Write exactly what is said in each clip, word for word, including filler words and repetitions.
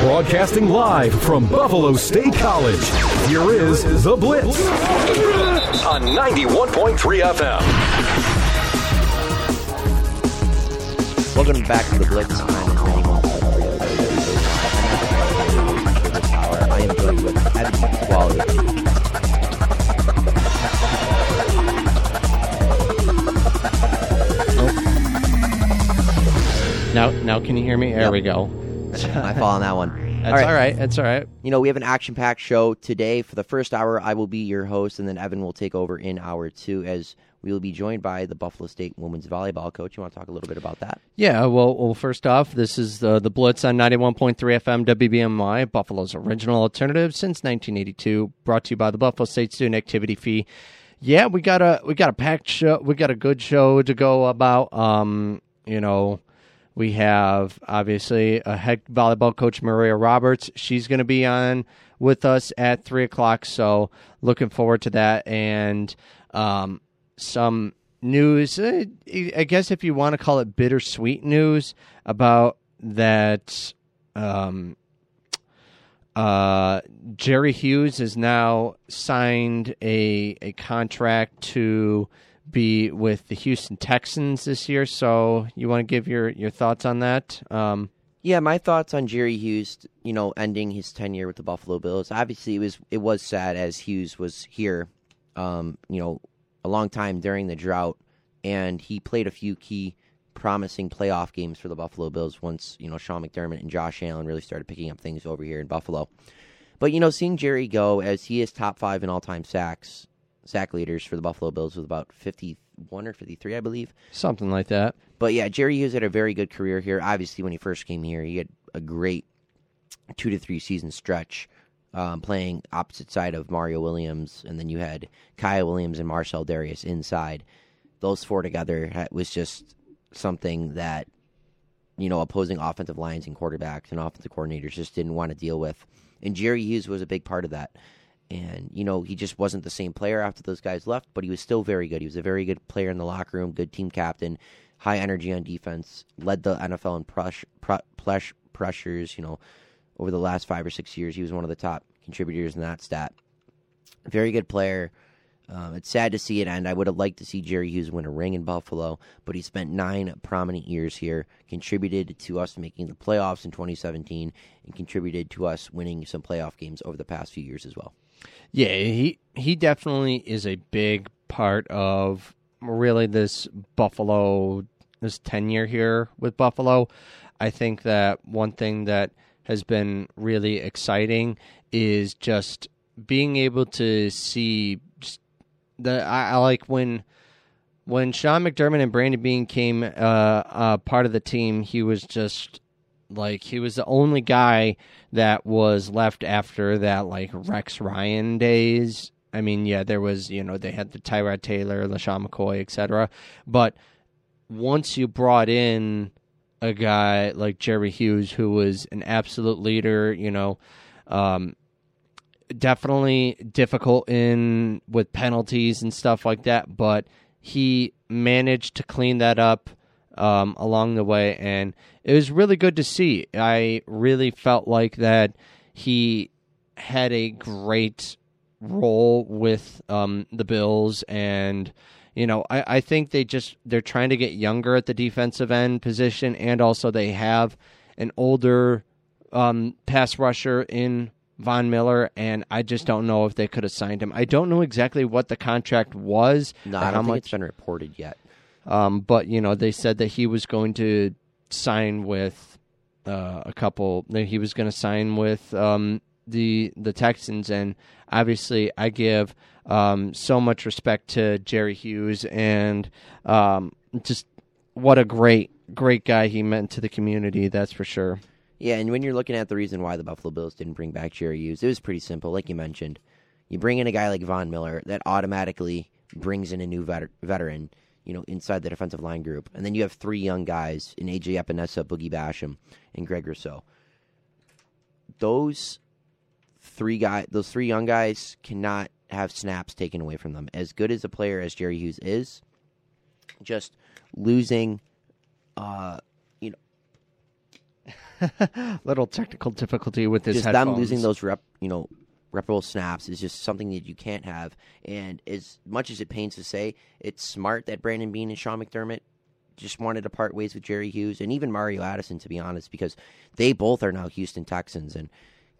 Broadcasting live from Buffalo State College, here is The Blitz on ninety-one point three F M. Welcome back to The Blitz. I am Tre' with Attitude Quality. Now, now, can you hear me? There yep. we go. My fault on that one. That's all right. all right. That's all right. You know, we have an action-packed show today. For the first hour, I will be your host, and then Evan will take over in hour two as we will be joined by the Buffalo State women's volleyball coach. You want to talk a little bit about that? Yeah. Well, well first off, this is the, the Blitz on ninety-one point three F M W B N Y, Buffalo's original alternative since nineteen eighty-two, brought to you by the Buffalo State Student Activity Fee. Yeah, we got a we got a packed show. We got a good show to go about. Um, you know. We have, obviously, a head volleyball coach, Maria Roberts. She's going to be on with us at three o'clock, so looking forward to that. And um, some news, I guess if you want to call it bittersweet news, about that um, uh, Jerry Hughes has now signed a, a contract to be with the Houston Texans this year, so you want to give your, your thoughts on that? Um, yeah, my thoughts on Jerry Hughes, you know, ending his tenure with the Buffalo Bills. Obviously, it was it was sad as Hughes was here, um, you know, a long time during the drought, and he played a few key promising playoff games for the Buffalo Bills once, you know, Sean McDermott and Josh Allen really started picking up things over here in Buffalo. But, you know, seeing Jerry go, as he is top five in all-time sacks, sack leaders for the Buffalo Bills with about fifty-one or fifty-three, I believe. Something like that. But yeah, Jerry Hughes had a very good career here. Obviously, when he first came here, he had a great two to three season stretch um, playing opposite side of Mario Williams, and then you had Kyle Williams and Marcell Dareus inside. Those four together was just something that, you know, opposing offensive lines and quarterbacks and offensive coordinators just didn't want to deal with. And Jerry Hughes was a big part of that. And, you know, he just wasn't the same player after those guys left, but he was still very good. He was a very good player in the locker room, good team captain, high energy on defense, led the N F L in pressure, pressure, pressures, you know, over the last five or six years. He was one of the top contributors in that stat. Very good player. Um, it's sad to see it end. I would have liked to see Jerry Hughes win a ring in Buffalo, but he spent nine prominent years here, contributed to us making the playoffs in twenty seventeen, and contributed to us winning some playoff games over the past few years as well. Yeah, he he definitely is a big part of really this Buffalo, this tenure here with Buffalo. I think that one thing that has been really exciting is just being able to see the I, I like when when Sean McDermott and Brandon Bean came uh, uh, part of the team, he was just. Like, he was the only guy that was left after that, like, Rex Ryan days. I mean, yeah, there was, you know, they had the Tyrod Taylor, LaShawn McCoy, et cetera. But once you brought in a guy like Jerry Hughes, who was an absolute leader, you know, um, definitely difficult in with penalties and stuff like that, but he managed to clean that up Um, along the way, and it was really good to see. I really felt like that he had a great role with um, the Bills, and you know, I, I think they just they're trying to get younger at the defensive end position, and also they have an older um, pass rusher in Von Miller, and I just don't know if they could have signed him. I don't know exactly what the contract was. No, I don't how think much... it's been reported yet. Um, but, you know, they said that he was going to sign with uh, a couple, that he was going to sign with um, the the Texans. And obviously, I give um, so much respect to Jerry Hughes and um, just what a great, great guy he meant to the community, that's for sure. Yeah, and when you're looking at the reason why the Buffalo Bills didn't bring back Jerry Hughes, it was pretty simple, like you mentioned. You bring in a guy like Von Miller, that automatically brings in a new vet- veteran. You know, inside the defensive line group. And then you have three young guys in A J Epinesa, Boogie Basham, and Greg Rousseau. Those three guy, those three young guys cannot have snaps taken away from them. As good as a player as Jerry Hughes is, just losing, uh, you know, Little technical difficulty with his just headphones. Them losing those rep, you know, reputable snaps is just something that you can't have. And as much as it pains to say, it's smart that Brandon Bean and Sean McDermott just wanted to part ways with Jerry Hughes and even Mario Addison, to be honest, because they both are now Houston Texans. And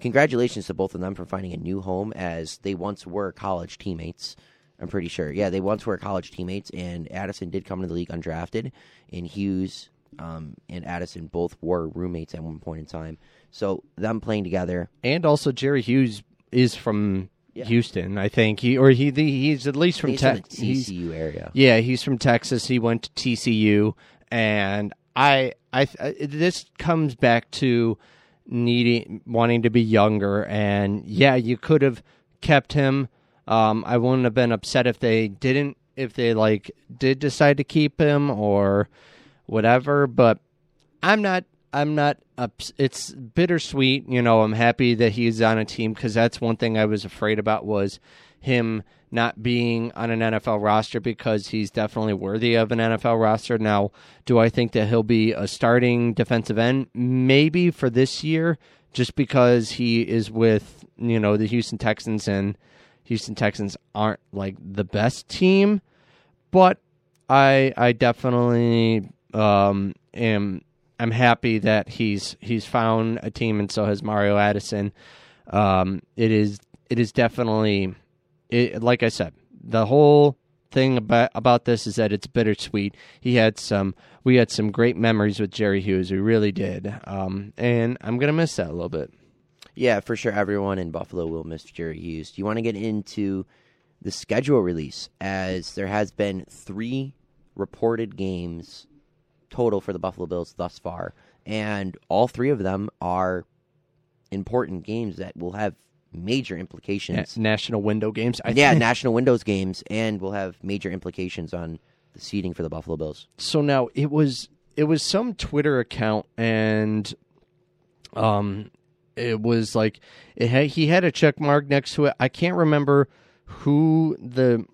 congratulations to both of them for finding a new home, as they once were college teammates. I'm pretty sure. Yeah, they once were college teammates, and Addison did come into the league undrafted, and Hughes um, and Addison both were roommates at one point in time. So them playing together. And also Jerry Hughes is from yeah. Houston, I think. He Or he he's at least from Texas. T C U area. Yeah, he's from Texas. He went to T C U, and I, I this comes back to needing wanting to be younger, and yeah, you could have kept him. Um, I wouldn't have been upset if they didn't, if they like did decide to keep him or whatever. But I'm not, I'm not. Ups- it's bittersweet, you know. I'm happy that he's on a team, because that's one thing I was afraid about, was him not being on an N F L roster, because he's definitely worthy of an N F L roster. Now, do I think that he'll be a starting defensive end? Maybe for this year, just because he is with, you know, the Houston Texans, and Houston Texans aren't like the best team, but I I definitely um, am I'm happy that he's he's found a team, and so has Mario Addison. Um, it is it is definitely it, like I said, the whole thing about about this is that it's bittersweet. He had some we had some great memories with Jerry Hughes, we really did, um, and I'm gonna miss that a little bit. Yeah, for sure. Everyone in Buffalo will miss Jerry Hughes. Do you want to get into the schedule release, as there has been three reported games total for the Buffalo Bills thus far, and all three of them are important games that will have major implications. Na- national window games, I think. Yeah, national windows games, and will have major implications on the seeding for the Buffalo Bills. So now, it was it was some Twitter account, and um. It was like it had, he had a check mark next to it. I can't remember who the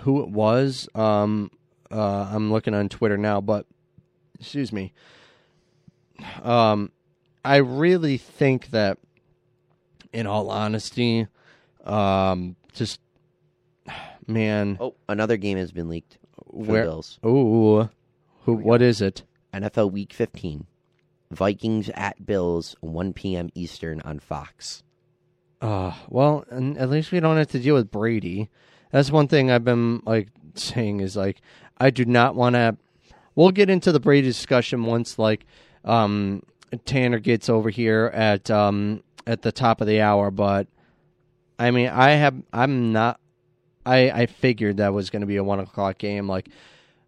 who it was. Um, uh, I'm looking on Twitter now, but excuse me. Um, I really think that, in all honesty, um, just man. Oh, another game has been leaked. For where? The Bills. Ooh, who? What is it? N F L Week fifteen. Vikings at Bills, one p.m. Eastern on Fox. Uh, well, and at least we don't have to deal with Brady. That's one thing I've been like saying is like I do not want to. We'll get into the Brady discussion once like um, Tanner gets over here at um, at the top of the hour. But I mean, I have I'm not. I I figured that was going to be a one o'clock game. Like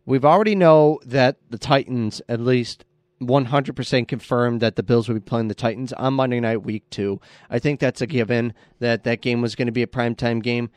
we've already know that the Titans at least. one hundred percent confirmed that the Bills will be playing the Titans on Monday night, week two. I think that's a given that that game was going to be a primetime game.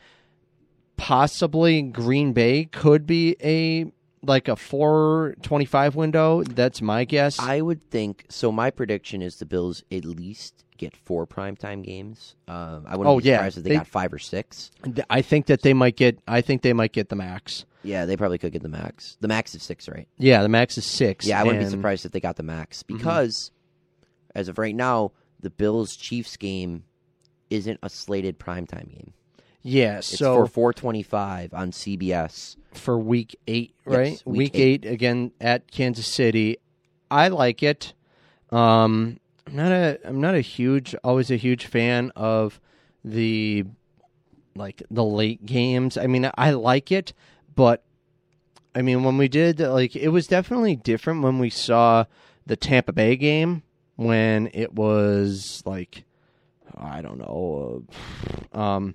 Possibly Green Bay could be a like a four twenty-five window. That's my guess. I would think so. My prediction is the Bills at least get four primetime games. Um, I wouldn't oh, be surprised yeah. if they, they got five or six. I think that they might get. I think they might get the max. Yeah, they probably could get the max. The max is six, right? Yeah, the max is six. Yeah, I wouldn't and... be surprised if they got the max, because mm-hmm. as of right now, the Bills-Chiefs game isn't a slated primetime game. Yeah, it's so... It's for four twenty-five on C B S. For week eight, right? Yes, week week eight. eight, again, at Kansas City. I like it. Um, I'm not a, I'm not a huge, always a huge fan of the, like, the late games. I mean, I like it. But, I mean, when we did, like, it was definitely different when we saw the Tampa Bay game, when it was, like, I don't know, uh, um,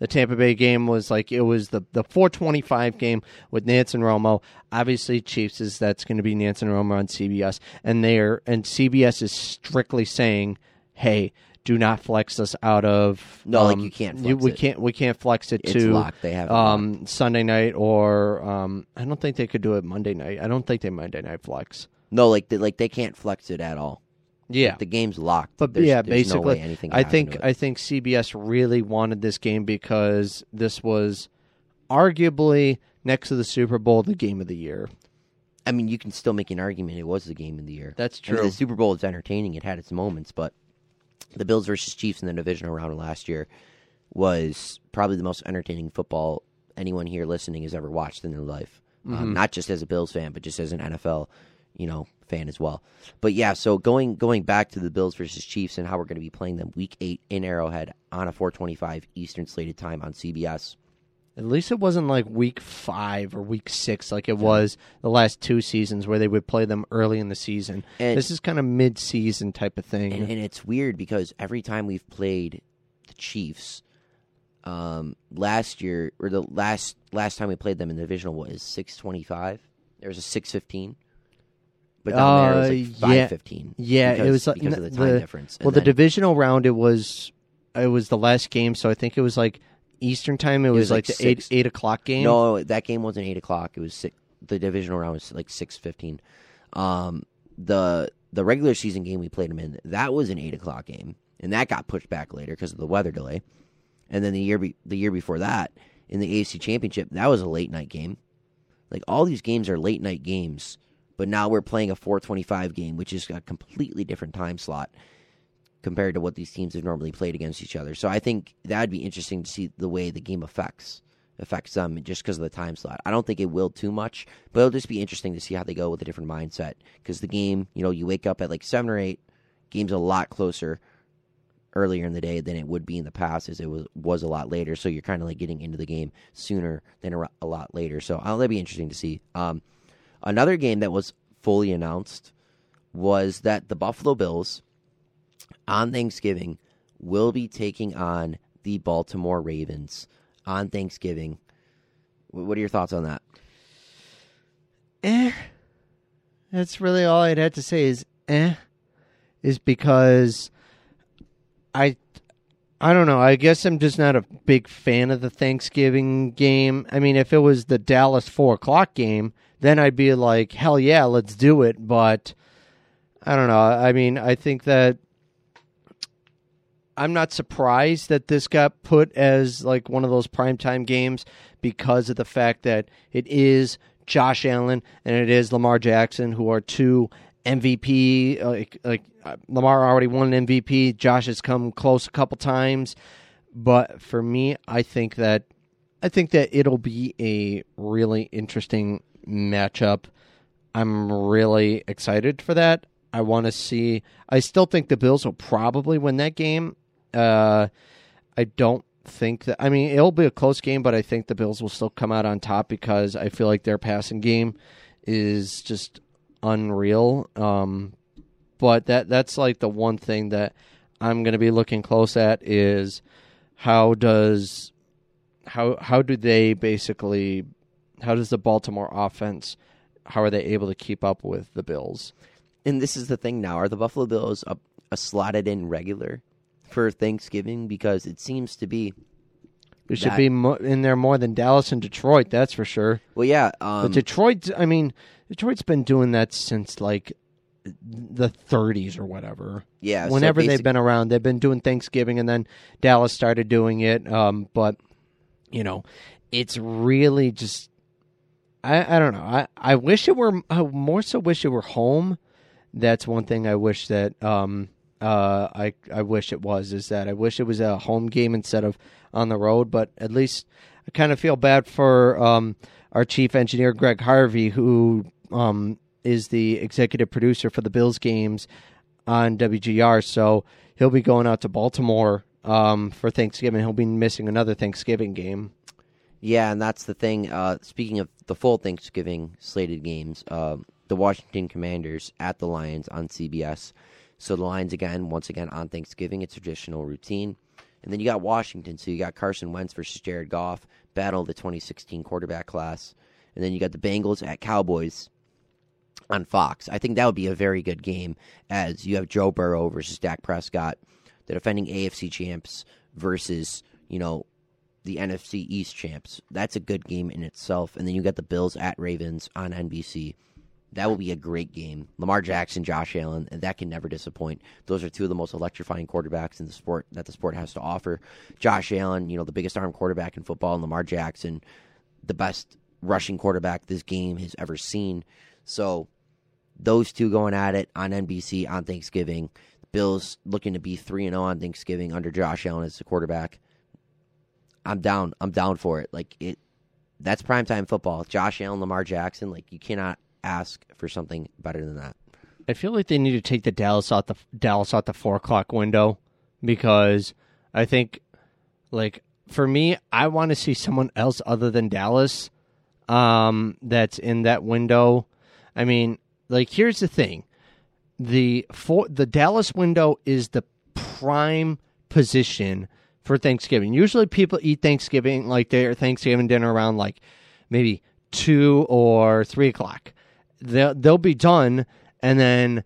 the Tampa Bay game was, like, it was the, the four twenty-five game with Nance and Romo. Obviously, Chiefs is, that's going to be Nance and Romo on C B S, and they're, and C B S is strictly saying, hey, do not flex us out of. No, um, like you can't. Flex you, we it. can't. We can't flex it it's to locked. They have um, locked. Sunday night, or um, I don't think they could do it Monday night. I don't think they Monday night flex. No, like they, like they can't flex it at all. Yeah, like the game's locked. But there's, yeah, there's basically, no way anything I think I think C B S really wanted this game, because this was arguably, next to the Super Bowl, the game of the year. I mean, you can still make an argument it was the game of the year. That's true. I mean, the Super Bowl is entertaining. It had its moments, but the Bills versus Chiefs in the divisional round of last year was probably the most entertaining football anyone here listening has ever watched in their life. Mm-hmm. Um, not just as a Bills fan, but just as an N F L, you know, fan as well. But yeah, so going going back to the Bills versus Chiefs and how we're going to be playing them week eight in Arrowhead on a four twenty-five Eastern slated time on C B S. At least it wasn't like week five or week six like it was the last two seasons where they would play them early in the season. And this is kind of mid-season type of thing. And, and it's weird because every time we've played the Chiefs um, last year, or the last last time we played them in the divisional was six twenty-five. There was a six fifteen. But down uh, there it was like five fifteen. Yeah, because, it was like, because of the time the, difference. And well, then, the divisional round, it was it was the last game, so I think it was like Eastern time. It was, it was like, like the eight, eight o'clock game. No, that game wasn't eight o'clock. It was six, the divisional round was like six fifteen. Um, the the regular season game we played them in, that was an eight o'clock game, and that got pushed back later because of the weather delay. And then the year be, the year before that in the A F C Championship, that was a late night game. Like all these games are late night games, but now we're playing a four twenty five game, which is a completely different time slot compared to what these teams have normally played against each other. So I think that would be interesting to see the way the game affects affects them just because of the time slot. I don't think it will too much, but it'll just be interesting to see how they go with a different mindset because the game, you know, you wake up at like seven or eight, game's a lot closer earlier in the day than it would be in the past as it was, was a lot later. So you're kind of like getting into the game sooner than a, a lot later. So that'll be interesting to see. Um, another game that was fully announced was that the Buffalo Bills on Thanksgiving will be taking on the Baltimore Ravens on Thanksgiving. What are your thoughts on that? Eh. That's really all I'd have to say is eh. Is because I I don't know. I guess I'm just not a big fan of the Thanksgiving game. I mean, if it was the Dallas four o'clock game, then I'd be like, hell yeah, let's do it. But I don't know. I mean, I think that I'm not surprised that this got put as like one of those primetime games because of the fact that it is Josh Allen and it is Lamar Jackson, who are two M V P. Like, like Lamar already won an M V P. Josh has come close a couple times, but for me, I think that I think that it'll be a really interesting matchup. I'm really excited for that. I want to see. I still think the Bills will probably win that game. Uh, I don't think that, I mean, it'll be a close game, but I think the Bills will still come out on top because I feel like their passing game is just unreal. Um, but that that's like the one thing that I'm going to be looking close at is how does how how do they basically how does the Baltimore offense, how are they able to keep up with the Bills? And this is the thing now: are the Buffalo Bills a, a slotted in regular for Thanksgiving? Because it seems to be it should be mo- in there more than Dallas and Detroit. That's for sure. Well, yeah, um, but Detroit. I mean, Detroit's been doing that since like the thirties or whatever. Yeah, whenever so they've been around, they've been doing Thanksgiving, and then Dallas started doing it. Um, but you know, it's really just I, I don't know. I, I wish it were I more so. Wish it were home. That's one thing I wish that um, uh, I I wish it was is that I wish it was a home game instead of on the road. But at least I kind of feel bad for um, our chief engineer Greg Harvey, who um, is the executive producer for the Bills games on W G R. So he'll be going out to Baltimore um, for Thanksgiving. He'll be missing another Thanksgiving game. Yeah, and that's the thing. Uh, speaking of the full Thanksgiving slated games. Uh, The Washington Commanders at the Lions on C B S. So the Lions again, once again on Thanksgiving, it's traditional routine. And then you got Washington, so you got Carson Wentz versus Jared Goff, battle of the twenty sixteen quarterback class. And then you got the Bengals at Cowboys on Fox. I think that would be a very good game as you have Joe Burrow versus Dak Prescott, the defending A F C champs versus, you know, the N F C East champs. That's a good game in itself. And then you got the Bills at Ravens on N B C. That will be a great game. Lamar Jackson, Josh Allen, that can never disappoint. Those are two of the most electrifying quarterbacks in the sport that the sport has to offer. Josh Allen, you know, the biggest arm quarterback in football, and Lamar Jackson, the best rushing quarterback this game has ever seen. So those two going at it on N B C on Thanksgiving. The Bills looking to be three and oh on Thanksgiving under Josh Allen as the quarterback. I'm down. I'm down for it. Like it, that's primetime football. Josh Allen, Lamar Jackson. Like you cannot ask for something better than that. I feel like they need to take the Dallas out the Dallas out the four o'clock window because I think, like for me, I want to see someone else other than Dallas um, that's in that window. I mean, like here's the thing: the four, the Dallas window is the prime position for Thanksgiving. Usually people eat Thanksgiving, like their Thanksgiving dinner around like maybe two or three o'clock. They'll, they'll be done. And then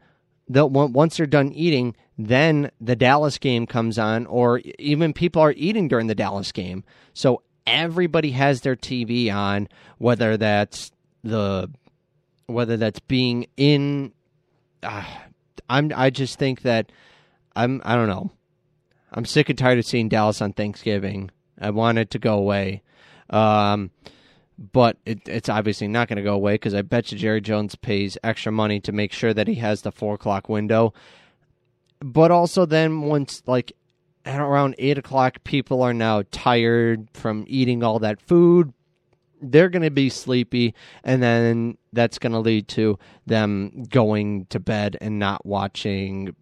they'll, once they're done eating, then the Dallas game comes on, or even people are eating during the Dallas game. So everybody has their T V on, whether that's the, whether that's being in, uh, I'm, I just think that I'm, I don't know. I'm sick and tired of seeing Dallas on Thanksgiving. I want it to go away. Um, but it, it's obviously not going to go away because I bet you Jerry Jones pays extra money to make sure that he has the four o'clock window. But also then once, like, at around eight o'clock, people are now tired from eating all that food. They're going to be sleepy, and then that's going to lead to them going to bed and not watching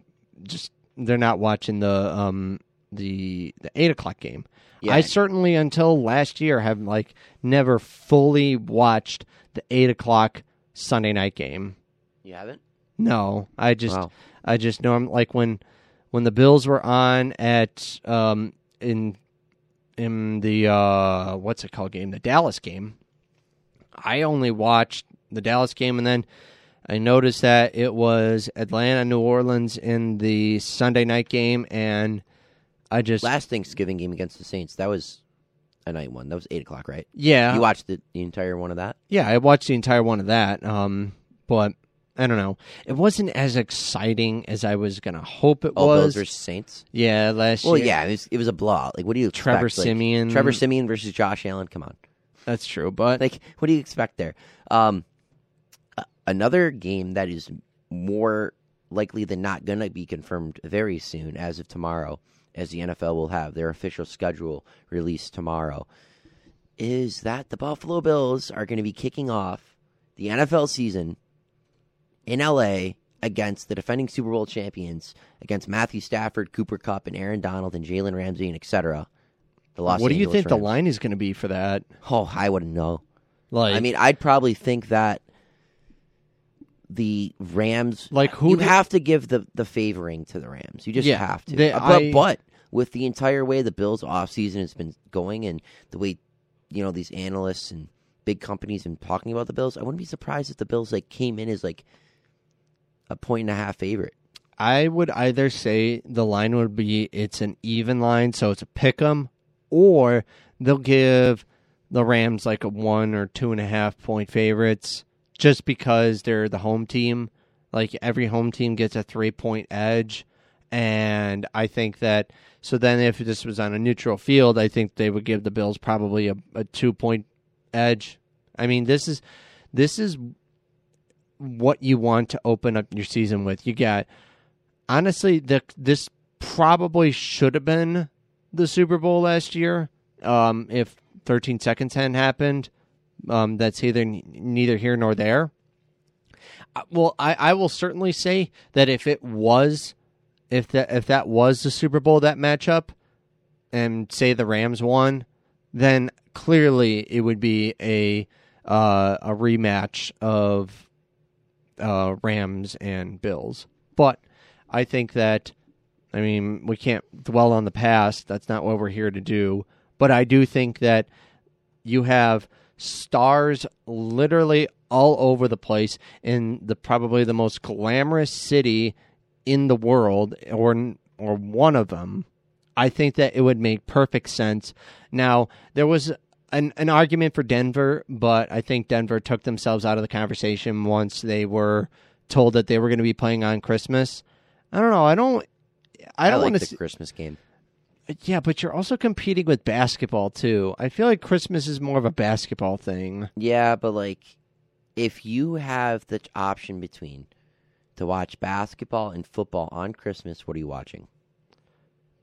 just... They're not watching the um the the eight o'clock game. Yeah. I certainly until last year have like never fully watched the eight o'clock Sunday night game. You haven't? No, I just wow. I just know I'm like when when the Bills were on at um in in the uh what's it called game the Dallas game. I only watched the Dallas game and then. I noticed that it was Atlanta, New Orleans in the Sunday night game, and I just... Last Thanksgiving game against the Saints, that was a night one. That was eight o'clock, right? Yeah. You watched the, the entire one of that? Yeah, I watched the entire one of that, um, but I don't know. It wasn't as exciting as I was going to hope it oh, was. Oh, those were Saints? Yeah, last well, year. Well, yeah, it was, it was a blowout. Like, what do you expect? Trevor Siemian. Like, Trevor Siemian versus Josh Allen, come on. That's true, but... Like, what do you expect there? Um... Another game that is more likely than not going to be confirmed very soon, as of tomorrow, as the N F L will have their official schedule released tomorrow, is that the Buffalo Bills are going to be kicking off the N F L season in L A against the defending Super Bowl champions, against Matthew Stafford, Cooper Kupp, and Aaron Donald, and Jalen Ramsey, and et cetera. The Los Angeles Rams. What do you think the line is going to be for that? Oh, I wouldn't know. Like, I mean, I'd probably think that the Rams, like who you did, have to give the, the favoring to the Rams. You just yeah, have to. They, but, I, but with the entire way the Bills' offseason has been going and the way, you know, these analysts and big companies have been talking about the Bills, I wouldn't be surprised if the Bills like came in as like a point and a half favorite. I would either say the line would be it's an even line, so it's a pick 'em, or they'll give the Rams like a one or two and a half point favorites. Just because they're the home team, like every home team gets a three-point edge. And I think that, so then if this was on a neutral field, I think they would give the Bills probably a, a two-point edge. I mean, this is this is what you want to open up your season with. You got, honestly, the, this probably should have been the Super Bowl last year um, if thirteen seconds hadn't happened. Um, that's either neither here nor there. Uh, well, I, I will certainly say that if it was, if that if that was the Super Bowl, that matchup, and say the Rams won, then clearly it would be a uh, a rematch of uh, Rams and Bills. But I think that, I mean, we can't dwell on the past. That's not what we're here to do. But I do think that you have stars literally all over the place in the probably the most glamorous city in the world, or or one of them. I think that it would make perfect sense. Now, there was an, an argument for Denver, but I think Denver took themselves out of the conversation once they were told that they were going to be playing on Christmas. I don't know. I don't. I don't I like want to the see- Christmas game. Yeah, but you're also competing with basketball, too. I feel like Christmas is more of a basketball thing. Yeah, but, like, if you have the option between to watch basketball and football on Christmas, what are you watching?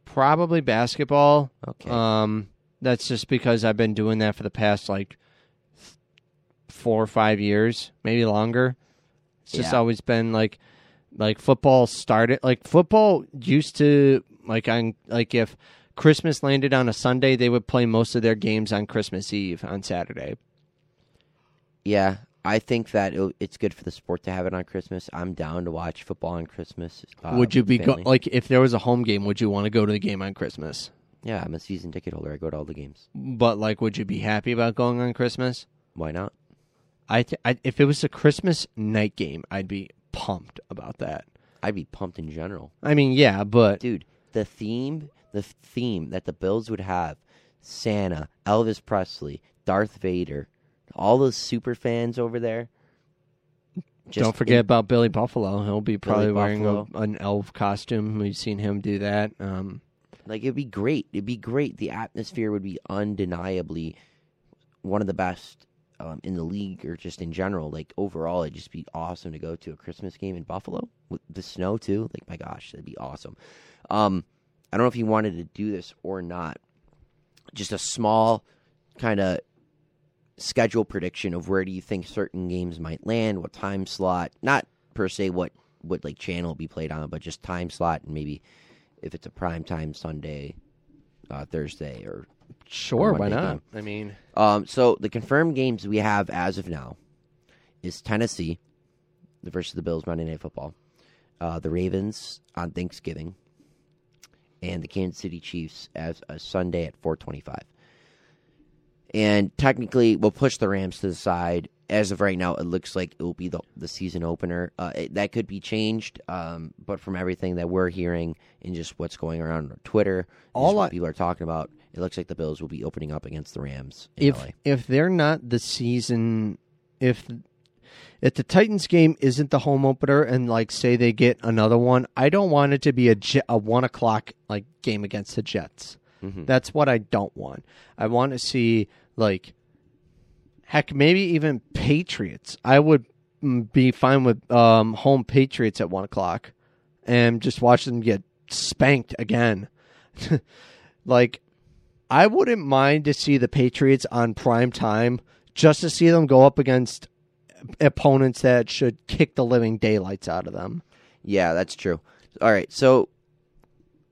Probably basketball. Okay. Um, that's just because I've been doing that for the past, like, four or five years, maybe longer. It's just yeah. always been, like, like football started. Like, football used to, like, on like if Christmas landed on a Sunday, they would play most of their games on Christmas Eve on Saturday. Yeah. I think that it's good for the sport to have it on Christmas. I'm down to watch football on Christmas. Uh, would you be go- like if there was a home game? Would you want to go to the game on Christmas? Yeah, I'm a season ticket holder. I go to all the games. But like, would you be happy about going on Christmas? Why not? I, th- I if it was a Christmas night game, I'd be pumped about that. I'd be pumped in general. I mean, yeah, but dude, the theme, the theme that the Bills would have: Santa, Elvis Presley, Darth Vader. All those super fans over there. Just Don't forget in, about Billy Buffalo. He'll be probably Billy wearing a, an elf costume. We've seen him do that. Um, like, it'd be great. It'd be great. The atmosphere would be undeniably one of the best um, in the league or just in general. Like, overall, it'd just be awesome to go to a Christmas game in Buffalo with the snow, too. Like, my gosh, that'd be awesome. Um, I don't know if you wanted to do this or not. Just a small kind of schedule prediction of where do you think certain games might land, what time slot, not per se what what like channel be played on, but just time slot, and maybe if it's a prime time Sunday, uh, Thursday, or sure, or why not? Game. I mean, um, so the confirmed games we have as of now is Tennessee versus the Bills Monday Night Football, uh, the Ravens on Thanksgiving, and the Kansas City Chiefs as a Sunday at four twenty-five. And technically, we'll push the Rams to the side. As of right now, it looks like it will be the, the season opener. Uh, it, that could be changed, um, but from everything that we're hearing and just what's going around on Twitter, all what I, people are talking about, it looks like the Bills will be opening up against the Rams in if, L A. If they're not the season, if if the Titans game isn't the home opener, and like say they get another one, I don't want it to be a, a one o'clock like game against the Jets. Mm-hmm. That's what I don't want. I want to see, like, heck, maybe even Patriots. I would be fine with um, home Patriots at one o'clock and just watch them get spanked again. Like, I wouldn't mind to see the Patriots on prime time just to see them go up against opponents that should kick the living daylights out of them. Yeah, that's true. All right, so...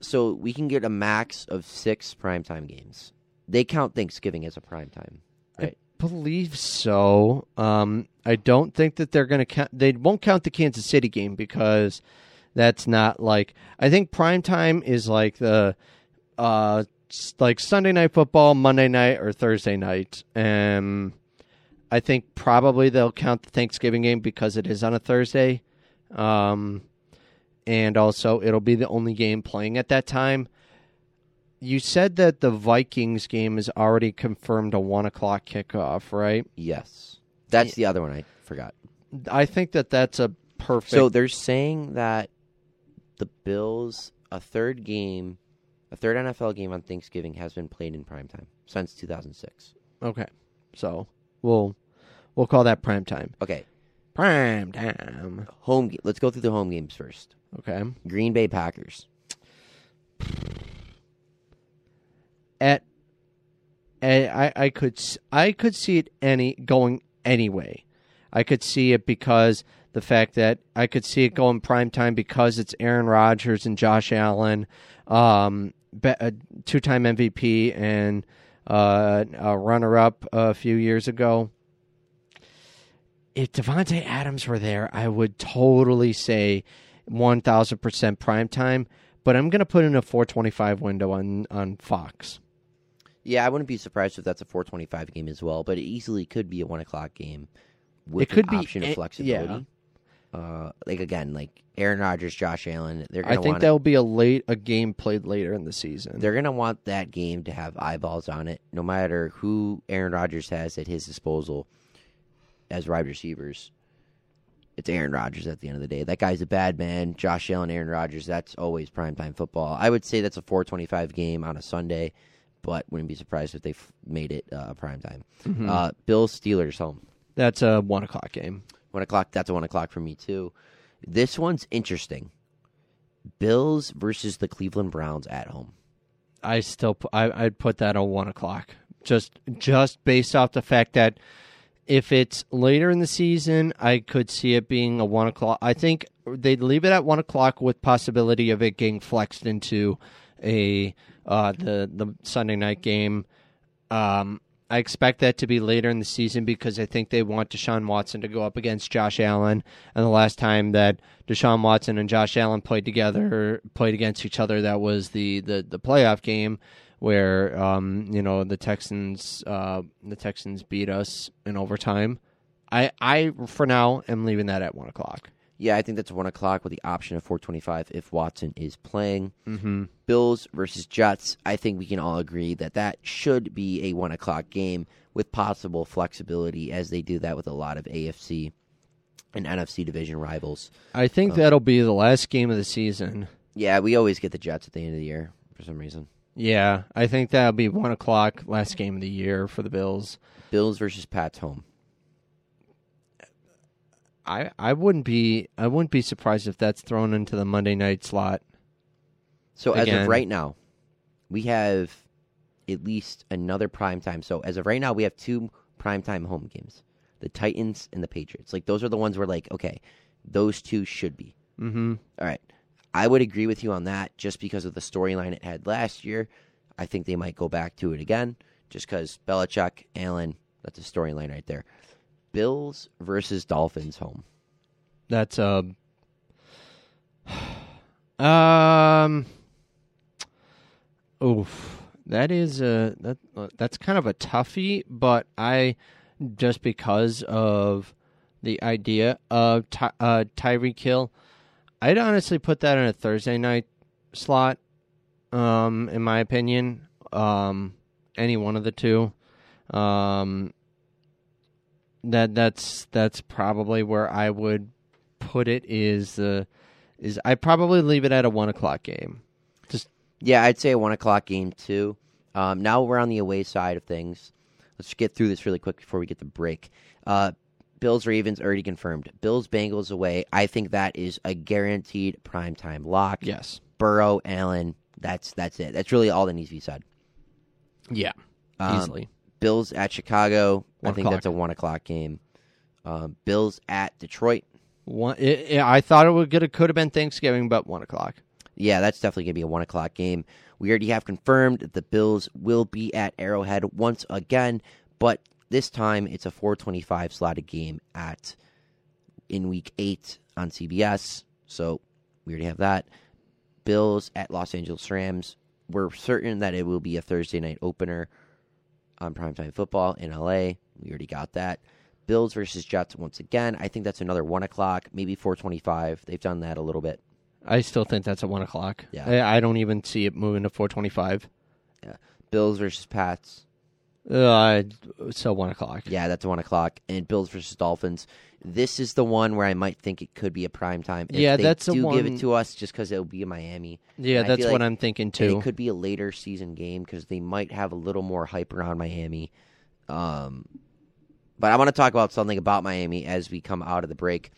So we can get a max of six primetime games. They count Thanksgiving as a primetime, right? I believe so. Um, I don't think that they're going to count. They won't count the Kansas City game because that's not like. I think primetime is like the uh, like Sunday Night Football, Monday night, or Thursday night. Um, I think probably they'll count the Thanksgiving game because it is on a Thursday. Um And also, it'll be the only game playing at that time. You said that the Vikings game is already confirmed a one o'clock kickoff, right? Yes. That's the other one I forgot. I think that that's a perfect... So they're saying that the Bills, a third game, a third N F L game on Thanksgiving has been played in primetime since two thousand six. Okay. So we'll we'll call that primetime. Okay. Primetime. Home. Let's go through the home games first. Okay. Green Bay Packers. At, at I, I could I could see it any going anyway. I could see it because the fact that I could see it going primetime because it's Aaron Rodgers and Josh Allen, um, two-time M V P and uh, a runner-up a few years ago. If Devontae Adams were there, I would totally say one thousand percent primetime, but I'm going to put in a four twenty-five window on, on Fox. Yeah, I wouldn't be surprised if that's a four twenty-five game as well, but it easily could be a one o'clock game with it could an be option a, of flexibility. Yeah. Uh, like, again, like Aaron Rodgers, Josh Allen, they're going to I think that will be a late a game played later in the season. They're going to want that game to have eyeballs on it, no matter who Aaron Rodgers has at his disposal as wide receivers. It's Aaron Rodgers at the end of the day. That guy's a bad man. Josh Allen, Aaron Rodgers, that's always primetime football. I would say that's a four twenty-five game on a Sunday, but wouldn't be surprised if they f- made it uh, primetime. Mm-hmm. Uh, Bills Steelers home. That's a one o'clock game. One o'clock. That's a one o'clock for me too. This one's interesting. Bills versus the Cleveland Browns at home. I still, I, I'd put that on one o'clock. Just, just based off the fact that if it's later in the season, I could see it being a one o'clock. I think they'd leave it at one o'clock with possibility of it getting flexed into a uh, the the Sunday night game. Um, I expect that to be later in the season because I think they want Deshaun Watson to go up against Josh Allen. And the last time that Deshaun Watson and Josh Allen played together, played against each other, that was the, the, the playoff game where um, you know the Texans uh, the Texans beat us in overtime. I I for now am leaving that at one o'clock. Yeah, I think that's one o'clock with the option of four twenty-five if Watson is playing. Mm-hmm. Bills versus Jets. I think we can all agree that that should be a one o'clock game with possible flexibility, as they do that with a lot of A F C and N F C division rivals. I think um, that'll be the last game of the season. Yeah, we always get the Jets at the end of the year for some reason. Yeah, I think that'll be one o'clock last game of the year for the Bills. Bills versus Pats home. I, I wouldn't be I wouldn't be surprised if that's thrown into the Monday night slot. So again. As of right now, we have at least another primetime. So as of right now, we have two primetime home games, the Titans and the Patriots. Like those are the ones where like, okay, those two should be. Mm-hmm. All right. I would agree with you on that just because of the storyline it had last year. I think they might go back to it again just because Belichick, Allen, that's a storyline right there. Bills versus Dolphins home. That's um um oof. That is a that uh, that's kind of a toughie, but I just because of the idea of Ty- uh, Tyreek Hill, I'd honestly put that in a Thursday night slot. Um, in my opinion, um, any one of the two. Um. That that's that's probably where I would put it. Is uh, is I probably leave it at a one o'clock game. Just yeah, I'd say a one o'clock game too. Um, now we're on the away side of things. Let's get through this really quick before we get the break. Uh, Bills Ravens already confirmed. Bills Bengals away. I think that is a guaranteed primetime lock. Yes, Burrow Allen. That's that's it. That's really all that needs to be said. Yeah, um, easily. Bills at Chicago. One I think o'clock. That's a one o'clock game. Um, Bills at Detroit. One. It, it, I thought it would get, it could have been Thanksgiving, but one o'clock. Yeah, that's definitely going to be a one o'clock game. We already have confirmed that the Bills will be at Arrowhead once again, but this time it's a four twenty-five slotted game at in week eight on C B S. So we already have that. Bills at Los Angeles Rams. We're certain that it will be a Thursday night opener on primetime football in L A. We already got that. Bills versus Jets once again. I think that's another one o'clock, maybe four twenty-five. They've done that a little bit. I still think that's a one o'clock. Yeah, I, I don't even see it moving to four twenty-five. Yeah, Bills versus Pats. Uh, so one o'clock. Yeah, that's a one o'clock. And Bills versus Dolphins. This is the one where I might think it could be a prime time. If yeah, they that's do the one. Give it to us just because it'll be in Miami. Yeah, that's like what I'm thinking too. It could be a later season game because they might have a little more hype around Miami. Um, but I want to talk about something about Miami as we come out of the break.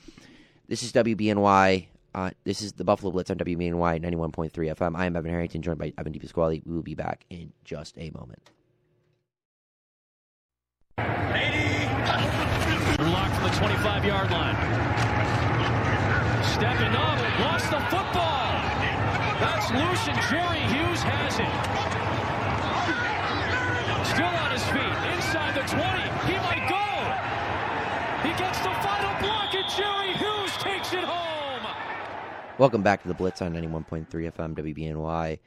This is W B N Y. Uh, this is the Buffalo Blitz on W B N Y ninety-one point three F M. I am Evan Harrington, joined by Evan DePasquale. We will be back in just a moment. Locked from the twenty-five-yard line. Stepping up, lost the football. That's loose, and Jerry Hughes has it. Still on his feet, inside the twenty. He might go. He gets the final block, and Jerry Hughes takes it home. Welcome back to the Blitz on ninety-one point three F M W B N Y.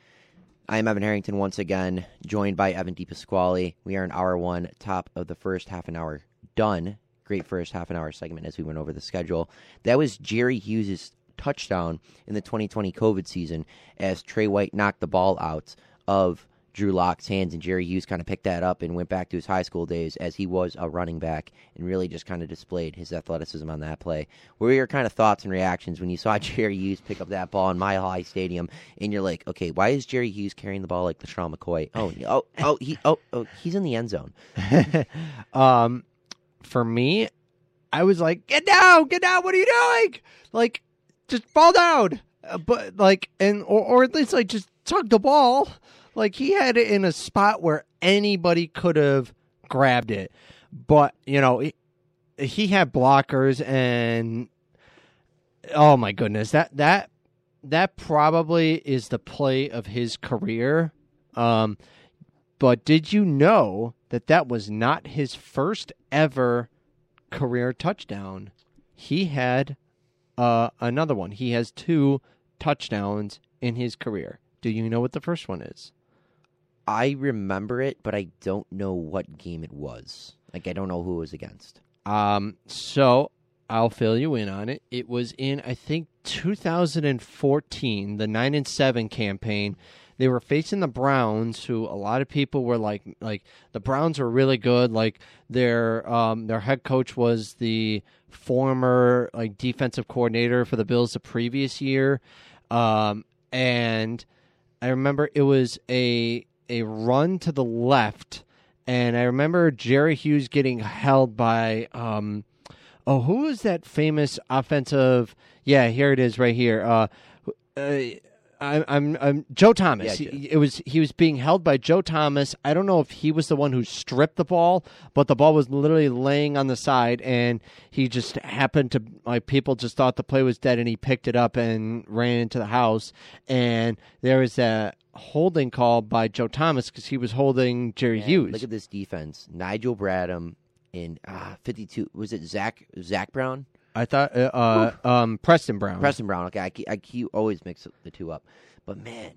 I am Evan Harrington once again, joined by Evan DePasquale. We are in hour one, top of the first half an hour done. Great first half an hour segment as we went over the schedule. That was Jerry Hughes' touchdown in the twenty twenty COVID season as Tre' White knocked the ball out of Drew Lock's hands, and Jerry Hughes kind of picked that up and went back to his high school days as he was a running back and really just kind of displayed his athleticism on that play. What were your kind of thoughts and reactions when you saw Jerry Hughes pick up that ball in Mile High Stadium and you're like, okay, why is Jerry Hughes carrying the ball like LaShawn McCoy? Oh, oh, oh, he, oh, oh, he's in the end zone. um, for me, I was like, get down, get down. What are you doing? Like, just fall down. Uh, but like, and or, or at least like just tuck the ball. Like he had it in a spot where anybody could have grabbed it. But, you know, he, he had blockers and, oh my goodness, that, that, that probably is the play of his career. Um, but did you know that that was not his first ever career touchdown? He had uh, another one. He has two touchdowns in his career. Do you know what the first one is? I remember it, but I don't know what game it was. Like, I don't know who it was against. Um, so I'll fill you in on it. It was in, I think, two thousand fourteen, the nine and seven campaign. They were facing the Browns, who a lot of people were like, like the Browns were really good. Like their um, their head coach was the former like defensive coordinator for the Bills the previous year, um, and I remember it was a a run to the left. And I remember Jerry Hughes getting held by, um, oh, who is that famous offensive? Yeah, here it is, right here. Uh, uh, I'm, I'm, I'm Joe Thomas. Yeah, he, it was he was being held by Joe Thomas. I don't know if he was the one who stripped the ball, but the ball was literally laying on the side, and he just happened to like people just thought the play was dead, and he picked it up and ran into the house. And there was a holding call by Joe Thomas because he was holding Jerry Man, Hughes. Look at this defense: Nigel Bradham and ah, fifty-two. Was it Zach Zach Brown? I thought uh, uh, um, Preston Brown. Preston Brown. Okay, I keep, I keep always mix the two up. But man,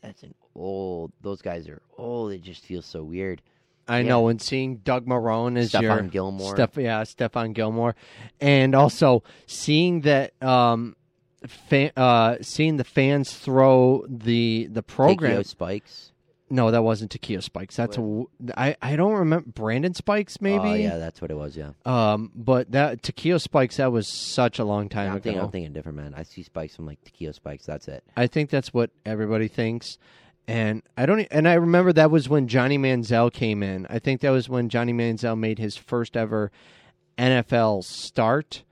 that's an old. Those guys are old. It just feels so weird. I yeah. know. And seeing Doug Marrone as Stephon your Gilmore. Steph, yeah, Stephon Gilmore, and also seeing that. Um, Fan, uh, seeing the fans throw the the program Takeo Spikes. No, that wasn't Takeo Spikes. That's what? a I, I don't remember Brandon Spikes. Maybe. Oh uh, yeah, that's what it was. Yeah. Um, but that Takeo Spikes that was such a long time I'm ago. Thinking, I'm thinking different, man. I see Spikes. I'm like Takeo Spikes. That's it. I think that's what everybody thinks, and I don't. And I remember that was when Johnny Manziel came in. I think that was when Johnny Manziel made his first ever N F L start.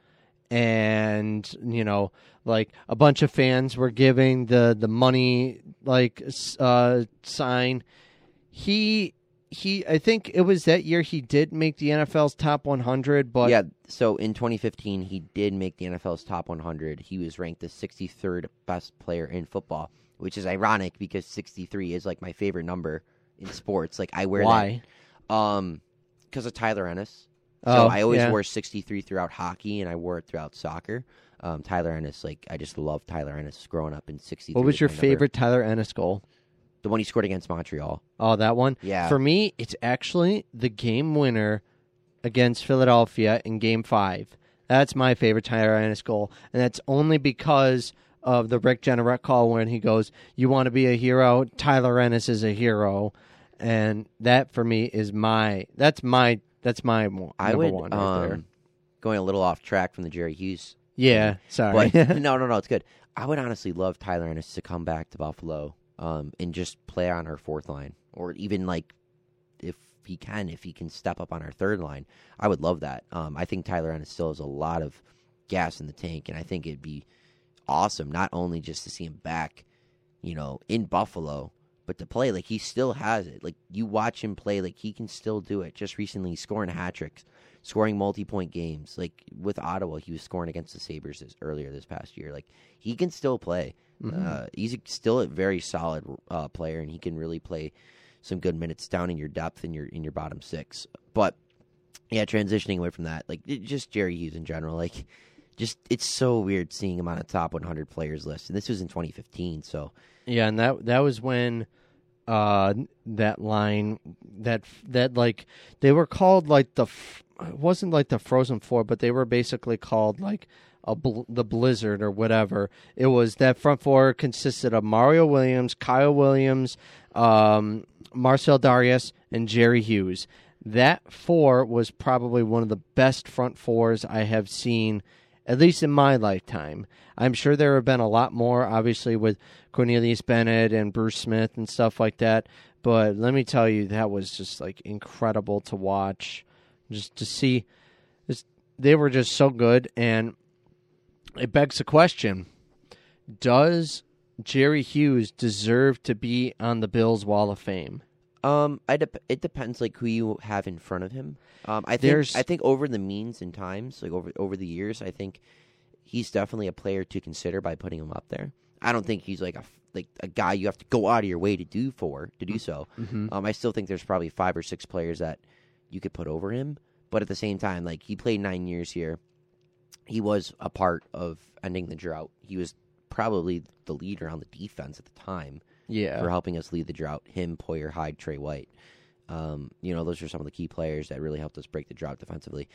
And, you know, like a bunch of fans were giving the, the money, like, uh, sign. He, he, I think it was that year he did make the N F L's top one hundred, but. Yeah, so in twenty fifteen, he did make the N F L's top one hundred. He was ranked the sixty-third best player in football, which is ironic because sixty-three is, like, my favorite number in sports. Like, I wear Why? that. Um, because of Tyler Ennis. So oh, I always yeah. wore sixty-three throughout hockey, and I wore it throughout soccer. Um, Tyler Ennis, like I just loved Tyler Ennis growing up in sixty-three. What was your favorite number. Tyler Ennis goal? The one he scored against Montreal. Oh, that one? Yeah. For me, it's actually the game winner against Philadelphia in Game five. That's my favorite Tyler Ennis goal, and that's only because of the Rick Jenneret call when he goes, you want to be a hero? Tyler Ennis is a hero. And that, for me, is my – that's my – That's my number I would, one right um, there. Going a little off track from the Jerry Hughes. Yeah, sorry. But, no, no, no, it's good. I would honestly love Tyler Ennis to come back to Buffalo um, and just play on our fourth line. Or even, like, if he can, if he can step up on our third line. I would love that. Um, I think Tyler Ennis still has a lot of gas in the tank, and I think it'd be awesome not only just to see him back, you know, in Buffalo, but to play, like, he still has it. Like, you watch him play, like, he can still do it. Just recently, scoring hat tricks, scoring multi-point games. Like, with Ottawa, he was scoring against the Sabres this, earlier this past year. Like, he can still play. Mm-hmm. Uh, he's still a very solid uh, player, and he can really play some good minutes down in your depth in your in your bottom six. But, yeah, transitioning away from that, like, it, just Jerry Hughes in general. Like, just it's so weird seeing him on a top one hundred players list. And this was in twenty fifteen, so... Yeah, and that that was when uh, that line that that like they were called like the it wasn't like the Frozen Four, but they were basically called like a bl- the Blizzard or whatever. It was that front four consisted of Mario Williams, Kyle Williams, um, Marcell Dareus, and Jerry Hughes. That four was probably one of the best front fours I have seen. At least in my lifetime. I'm sure there have been a lot more, obviously, with Cornelius Bennett and Bruce Smith and stuff like that. But let me tell you, that was just, like, incredible to watch. Just to see, just they were just so good, and it begs the question, does Jerry Hughes deserve to be on the Bills Wall of Fame? Um, I de- it depends, like, who you have in front of him. Um, I think There's... I think over the means and times, like over over the years, I think he's definitely a player to consider by putting him up there. I don't think he's like a like a guy you have to go out of your way to do for to do so. Mm-hmm. Um, I still think there's probably five or six players that you could put over him, but at the same time, like, he played nine years here, he was a part of ending the drought. He was probably the leader on the defense at the time, yeah, for helping us lead the drought. Him, Poyer, Hyde, Tre' White. Um, you know, those are some of the key players that really helped us break the drought defensively.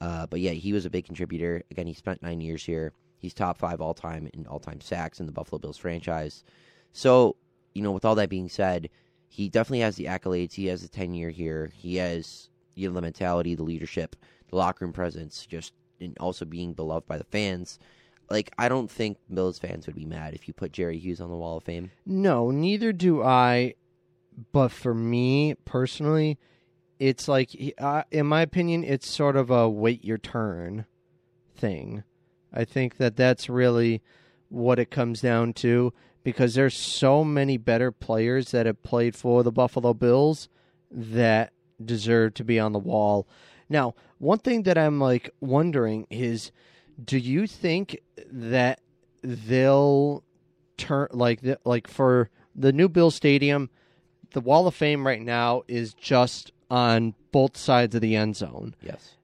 Uh, but yeah, he was a big contributor. Again, he spent nine years here. He's top five all-time in all-time sacks in the Buffalo Bills franchise. So, you know, with all that being said, he definitely has the accolades. He has the tenure here. He has, you know, the mentality, the leadership, the locker room presence, just and also being beloved by the fans. Like, I don't think Bills fans would be mad if you put Jerry Hughes on the Wall of Fame. No, neither do I. But for me, personally, it's like, uh, in my opinion, it's sort of a wait your turn thing. I think that that's really what it comes down to, because there's so many better players that have played for the Buffalo Bills that deserve to be on the wall. Now, one thing that I'm like wondering is, do you think that they'll turn like the, like for the new Bills Stadium, the Wall of Fame right now is just on both sides of the end zone? Yes.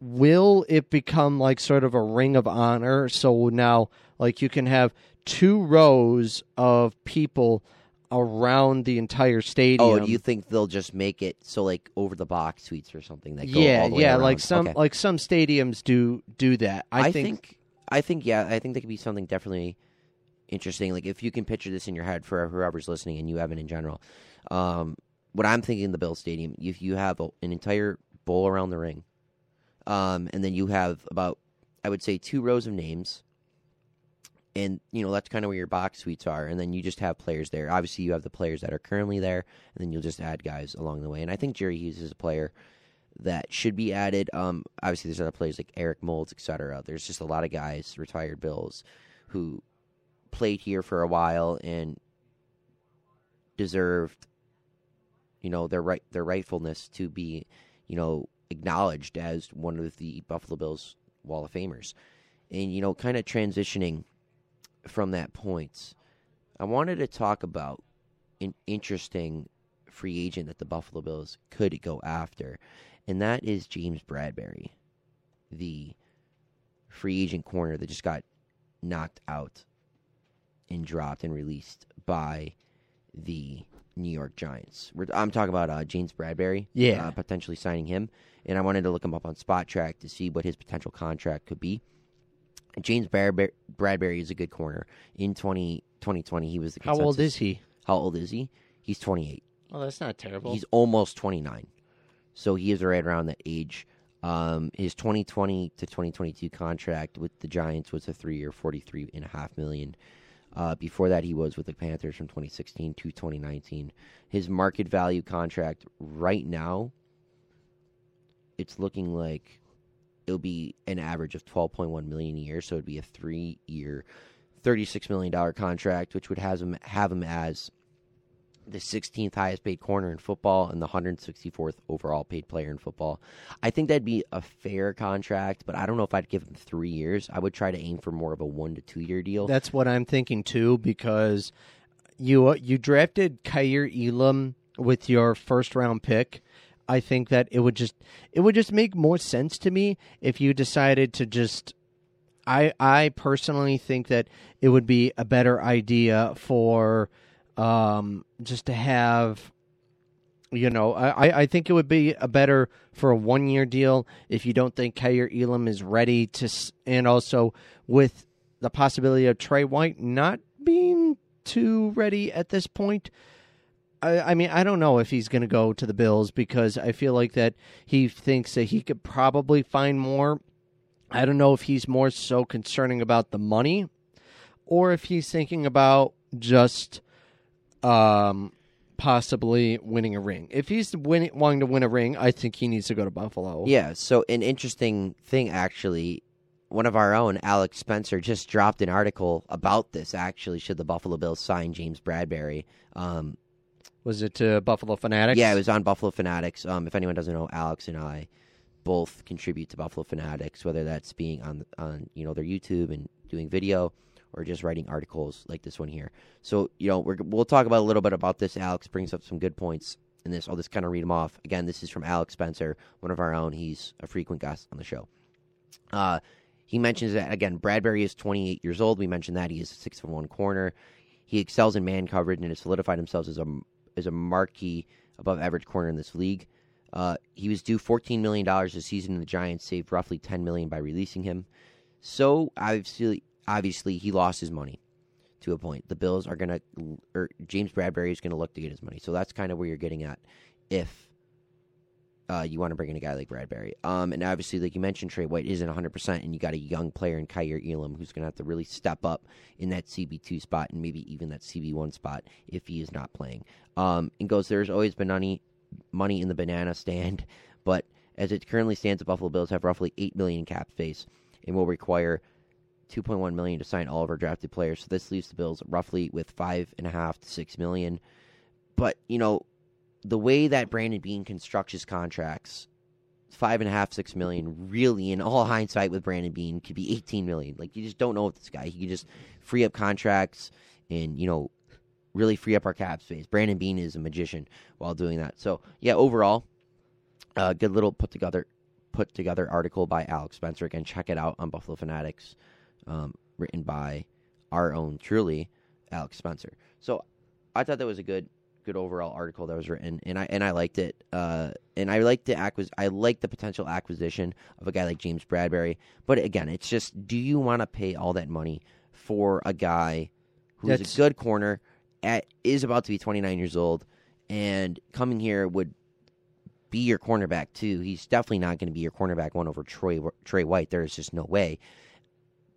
Will it become like sort of a ring of honor? So now, like, you can have two rows of people around the entire stadium. Oh, do you think they'll just make it so, like, over the box suites or something that go yeah, all the way yeah, around? like some okay. like some stadiums do do that. I, I think, think I think yeah, I think that could be something definitely interesting. Like, if you can picture this in your head for whoever's listening and you haven't in general. Um, what I'm thinking, the Bills Stadium, if you have a, an entire bowl around the ring. Um, and then you have about, I would say, two rows of names. And, you know, that's kind of where your box suites are. And then you just have players there. Obviously, you have the players that are currently there. And then you'll just add guys along the way. And I think Jerry Hughes is a player that should be added. Um, obviously, there's other players like Eric Moulds, et cetera. There's just a lot of guys, retired Bills, who played here for a while and deserved, you know, their right their rightfulness to be, you know, acknowledged as one of the Buffalo Bills Wall of Famers. And, you know, kind of transitioning from that point, I wanted to talk about an interesting free agent that the Buffalo Bills could go after, and that is James Bradberry, the free agent corner that just got knocked out and dropped and released by the New York Giants. We're, I'm talking about uh, James Bradberry. Yeah, uh, potentially signing him, and I wanted to look him up on SpotTrack to see what his potential contract could be. James Bradberry, Bradberry is a good corner. In twenty twenty, he was the consensus. How old is he? How old is he? He's twenty-eight. Oh, that's not terrible. He's almost twenty-nine, so he is right around that age. Um, his twenty twenty to twenty twenty-two contract with the Giants was a three-year, forty-three and a half million. Uh, before that, he was with the Panthers from twenty sixteen to twenty nineteen. His market value contract right now, it's looking like it'll be an average of twelve point one million dollars a year, so it'd be a three-year, thirty-six million dollars contract, which would have him, have him as the sixteenth highest-paid corner in football and the one hundred sixty-fourth overall-paid player in football. I think that'd be a fair contract, but I don't know if I'd give him three years. I would try to aim for more of a one- to two-year deal. That's what I'm thinking, too, because you you drafted Kaiir Elam with your first-round pick. I think that it would just it would just make more sense to me if you decided to just... I I personally think that it would be a better idea for... Um, just to have, you know, I, I think it would be a better for a one-year deal if you don't think Kaiir Elam is ready to, and also with the possibility of Tre' White not being too ready at this point. I, I mean, I don't know if he's going to go to the Bills, because I feel like that he thinks that he could probably find more. I don't know if he's more so concerning about the money or if he's thinking about just... Um, possibly winning a ring. If he's win- wanting to win a ring, I think he needs to go to Buffalo. Yeah, so an interesting thing, actually, one of our own, Alex Spencer, just dropped an article about this, actually, should the Buffalo Bills sign James Bradberry. Um, was it uh, Buffalo Fanatics? Yeah, it was on Buffalo Fanatics. Um, if anyone doesn't know, Alex and I both contribute to Buffalo Fanatics, whether that's being on on you know their YouTube and doing video, or just writing articles like this one here. So, you know, we're, we'll talk about a little bit about this. Alex brings up some good points in this. I'll just kind of read them off. Again, this is from Alex Spencer, one of our own. He's a frequent guest on the show. Uh, he mentions that, again, Bradberry is twenty-eight years old. We mentioned that. He is a six foot one corner. He excels in man coverage and has solidified himself as a, as a marquee above-average corner in this league. Uh, he was due fourteen million dollars this season, and the Giants saved roughly ten million dollars by releasing him. So, obviously... Obviously, he lost his money to a point. The Bills are going to, or James Bradberry is going to look to get his money. So that's kind of where you're getting at if uh, you want to bring in a guy like Bradberry. Um, and obviously, like you mentioned, Tre' White isn't one hundred percent, and you got a young player in Kaiir Elam who's going to have to really step up in that C B two spot and maybe even that C B one spot if he is not playing. Um, and goes, there's always been money, money in the banana stand, but as it currently stands, the Buffalo Bills have roughly eight million dollars in cap space and will require two point one million dollars to sign all of our drafted players. So this leaves the Bills roughly with five point five to six million dollars. But, you know, the way that Brandon Bean constructs his contracts, five point five, six million dollars, really, in all hindsight with Brandon Bean, could be eighteen million dollars. Like, you just don't know with this guy. He can just free up contracts and, you know, really free up our cap space. Brandon Bean is a magician while doing that. So, yeah, overall, a uh, good little put together, put together article by Alex Spencer. Again, check it out on Buffalo Fanatics. Um, written by our own truly, Alex Spencer. So I thought that was a good, good overall article that was written, and I and I liked it. Uh, and I liked the acquis- I liked the potential acquisition of a guy like James Bradberry. But again, it's just, do you want to pay all that money for a guy who's That's... a good corner, at is about to be twenty-nine years old, and coming here would be your cornerback too? He's definitely not going to be your cornerback one over Tre' Tre' White. There is just no way.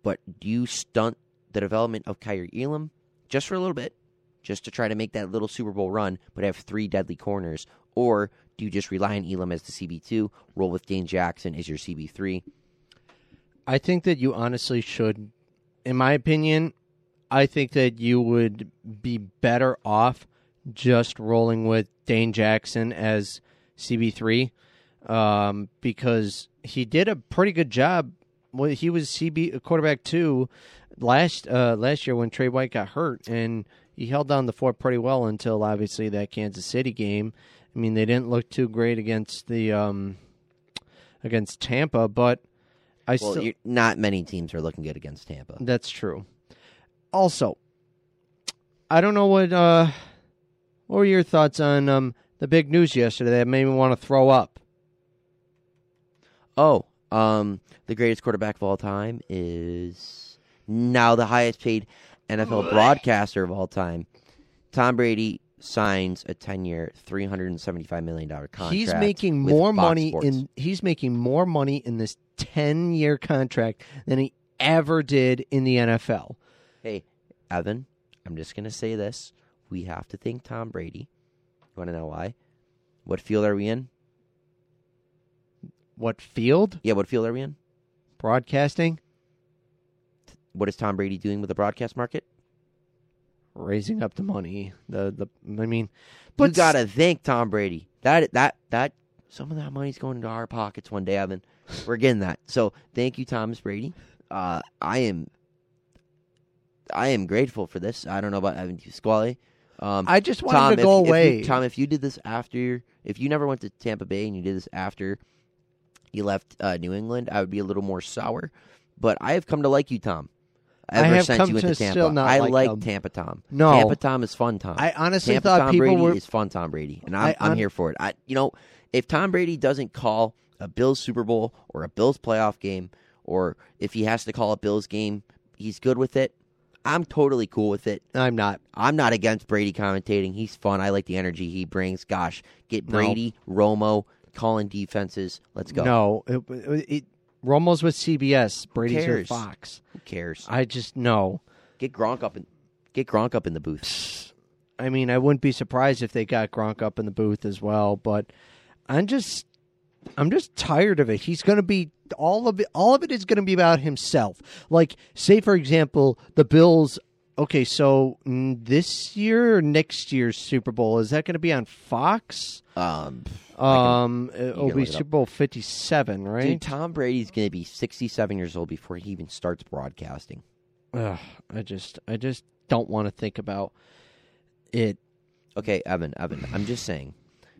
But do you stunt the development of Kaiir Elam just for a little bit, just to try to make that little Super Bowl run, but have three deadly corners? Or do you just rely on Elam as the C B two, roll with Dane Jackson as your C B three? I think that you honestly should. In my opinion, I think that you would be better off just rolling with Dane Jackson as C B three, um, because he did a pretty good job. Well, he was C B quarterback two last uh, last year when Tre' White got hurt, and he held down the fort pretty well until obviously that Kansas City game. I mean, they didn't look too great against the um, against Tampa, but I well, still not many teams are looking good against Tampa. That's true. Also, I don't know what uh, what were your thoughts on um, the big news yesterday that made me want to throw up. Oh. Um, the greatest quarterback of all time is now the highest-paid N F L broadcaster of all time. Tom Brady signs a ten-year, three hundred and seventy-five million dollar contract. He's making more money in he's making more money in this ten-year contract than he ever did in the N F L. Hey, Evan, I'm just gonna say this: we have to thank Tom Brady. You want to know why? What field are we in? What field? Yeah, what field are we in? Broadcasting. What is Tom Brady doing with the broadcast market? Raising up the money. The the I mean, but you gotta thank Tom Brady. That that that some of that money's going into our pockets one day, Evan. We're getting that. So thank you, Thomas Brady. Uh, I am I am grateful for this. I don't know about Evan Squally. Um, I just wanted Tom, to go if, away. If you, Tom, if you did this after, if you never went to Tampa Bay and you did this after you left uh, New England, I would be a little more sour. But I have come to like you, Tom. Ever I have since come you went to, to Tampa. Still not I like, like Tampa Tom. No, Tampa Tom is fun, Tom. I honestly Tampa thought Tom people Brady were... is fun, Tom Brady, and I'm, I, I'm... I'm here for it. I, you know, if Tom Brady doesn't call a Bills Super Bowl or a Bills playoff game, or if he has to call a Bills game, he's good with it. I'm totally cool with it. I'm not. I'm not against Brady commentating. He's fun. I like the energy he brings. Gosh, get Brady, no. Romo. Calling defenses. Let's go. No. It, it, it, Romo's with C B S. Brady's with Fox. Who cares? I just, no. Get Gronk up in, get Gronk up in the booth. I mean, I wouldn't be surprised if they got Gronk up in the booth as well. But I'm just, I'm just tired of it. He's going to be all of it. All of it is going to be about himself. Like, say for example, the Bills. Okay, so this year or next year's Super Bowl, is that going to be on Fox? Um, um, can, it'll be it Super Bowl fifty-seven, right? Dude, Tom Brady's going to be sixty-seven years old before he even starts broadcasting. Ugh, I just, I just don't want to think about it. Okay, Evan, Evan, I'm just saying.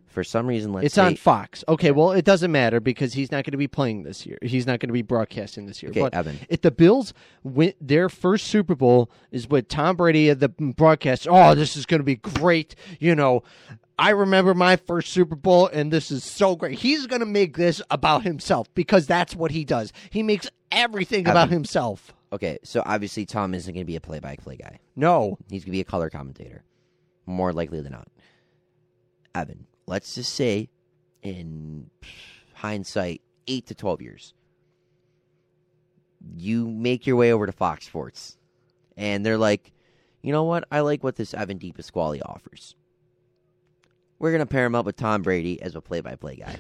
For some reason, let's it's say... It's on Fox. Okay, well, it doesn't matter because he's not going to be playing this year. He's not going to be broadcasting this year. Okay, but Evan. If the Bills win their first Super Bowl is with Tom Brady at the broadcast, oh, this is going to be great. You know, I remember my first Super Bowl, and this is so great. He's going to make this about himself because that's what he does. He makes everything Evan. about himself. Okay, so obviously Tom isn't going to be a play-by-play guy. No. He's going to be a color commentator, more likely than not. Evan. Let's just say, in hindsight, eight to twelve years, you make your way over to Fox Sports. And they're like, you know what? I like what this Evan DePasquale offers. We're going to pair him up with Tom Brady as a play-by-play guy.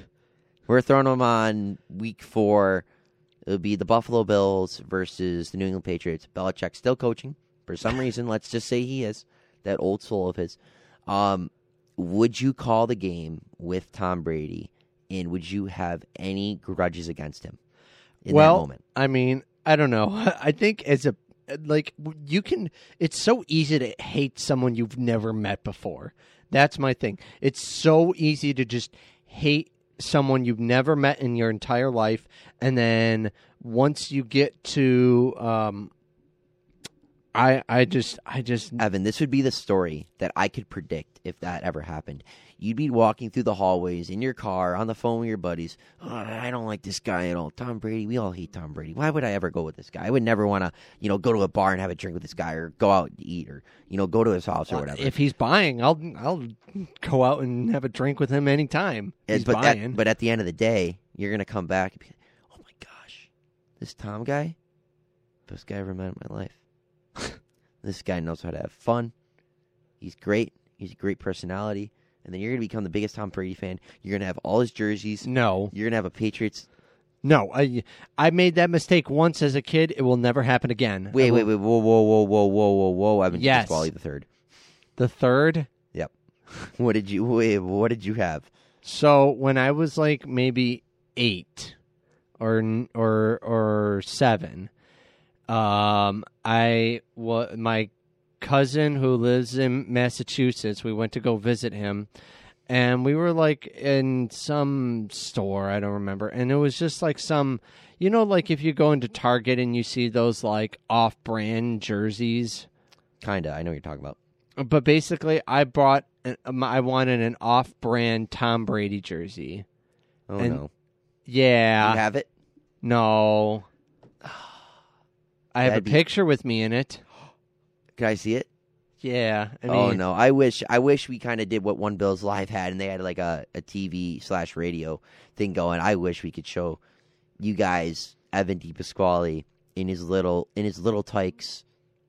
We're throwing him on week four. It would be the Buffalo Bills versus the New England Patriots. Belichick's still coaching. For some reason, let's just say he is. That old soul of his. Um... Would you call the game with Tom Brady, and would you have any grudges against him in well, that moment? I mean, I don't know. I think as a, like, you can, it's so easy to hate someone you've never met before. That's my thing. It's so easy to just hate someone you've never met in your entire life, and then once you get to, um, I, I just, I just... Evan, this would be the story that I could predict if that ever happened. You'd be walking through the hallways, in your car, on the phone with your buddies. Oh, I don't like this guy at all. Tom Brady, we all hate Tom Brady. Why would I ever go with this guy? I would never want to, you know, go to a bar and have a drink with this guy or go out and eat or, you know, go to his house well, or whatever. If he's buying, I'll I'll go out and have a drink with him anytime. He's but buying. At, but at the end of the day, you're going to come back and be like, oh my gosh, this Tom guy? Best guy I ever met in my life. This guy knows how to have fun. He's great. He's a great personality. And then you're going to become the biggest Tom Brady fan. You're going to have all his jerseys. No. You're going to have a Patriots. No. I I made that mistake once as a kid. It will never happen again. Wait, I wait, will... wait. Whoa, whoa, whoa, whoa, whoa, whoa, whoa. Evan yes. DePasquale the third. The third? Yep. What did you, wait, what did you have? So when I was like maybe eight or or or seven... Um, I, well, my cousin who lives in Massachusetts, we went to go visit him, and we were, like, in some store, I don't remember, and it was just, like, some, you know, like, if you go into Target and you see those, like, off-brand jerseys? Kinda, I know what you're talking about. But basically, I bought, an, I wanted an off-brand Tom Brady jersey. Oh, and, no. Yeah. Do you have it? No. I have That'd a picture be... with me in it. Can I see it? Yeah. I mean... Oh, no. I wish I wish we kind of did what One Bills Live had, and they had like a, a T V slash radio thing going. I wish we could show you guys Evan DePasquale in his little in his little Tykes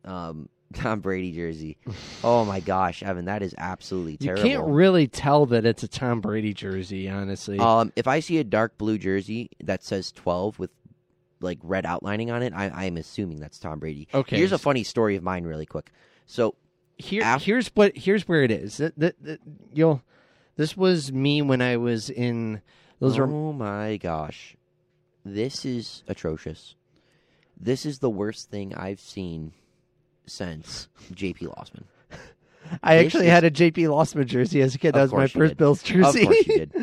um, Tom Brady jersey. Oh, my gosh, Evan, that is absolutely terrible. You can't really tell that it's a Tom Brady jersey, honestly. Um, if I see a dark blue jersey that says twelve with like red outlining on it, I, I'm assuming that's Tom Brady. Okay. Here's a funny story of mine, really quick. So here, after... here's what here's where it is. That, that, that, you'll, this was me when I was in. Those oh were... my gosh, this is atrocious. This is the worst thing I've seen since J P Lossman. I this actually is... had a J P Lossman jersey as a kid. That was my first did. Bills jersey. Of course you did.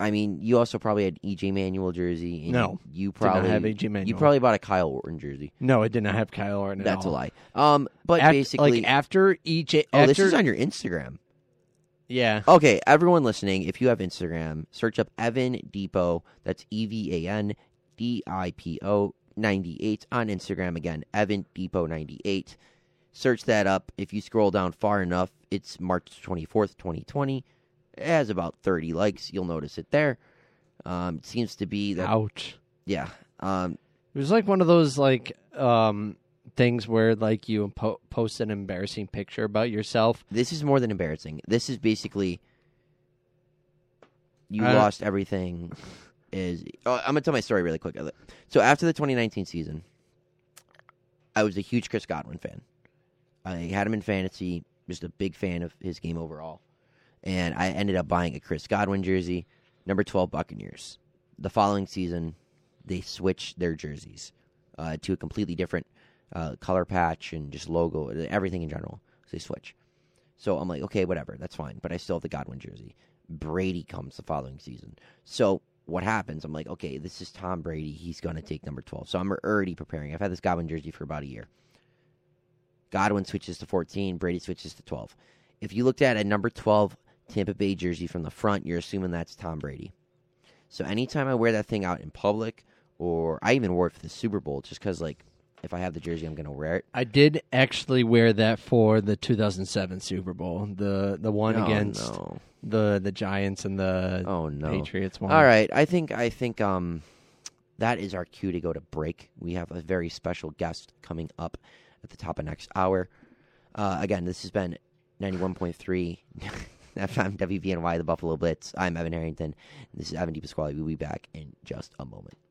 I mean, you also probably had E J Manuel jersey. And no, you probably did not have E J Manuel. You probably bought a Kyle Orton jersey. No, I did not have Kyle Orton. At That's all. a lie. Um, but Act, basically, like after E J, oh, after... this is on your Instagram. Yeah. Okay, everyone listening, if you have Instagram, search up Evan Depo. That's E V A N D I P O ninety eight on Instagram. Again, Evan Depo ninety eight. Search that up. If you scroll down far enough, it's March twenty fourth, twenty twenty. It has about thirty likes. You'll notice it there. Um, it seems to be that. Ouch. Yeah. Um, it was like one of those like um, things where like you po- post an embarrassing picture about yourself. This is more than embarrassing. This is basically you uh, lost everything. Is oh, I'm gonna tell my story really quick. So after the twenty nineteen season, I was a huge Chris Godwin fan. I had him in fantasy, just a big fan of his game overall, and I ended up buying a Chris Godwin jersey, number twelve Buccaneers. The following season, they switched their jerseys uh, to a completely different uh, color patch and just logo, everything in general. So they switch. So I'm like, okay, whatever, that's fine. But I still have the Godwin jersey. Brady comes the following season. So what happens? I'm like, okay, this is Tom Brady. He's going to take number twelve. So I'm already preparing. I've had this Godwin jersey for about a year. Godwin switches to fourteen. Brady switches to twelve. If you looked at a number twelve Tampa Bay jersey from the front, you're assuming that's Tom Brady. So anytime I wear that thing out in public, or I even wore it for the Super Bowl, just because, like, if I have the jersey, I'm going to wear it. I did actually wear that for the two thousand seven Super Bowl, the the one oh, against no. the the Giants and the oh, no. Patriots one. All right, I think I think um that is our cue to go to break. We have a very special guest coming up at the top of next hour. Uh, again, this has been ninety-one point three F M W B N Y, the Buffalo Blitz. I'm Evan Harrington. This is Evan DePasquale. We'll be back in just a moment.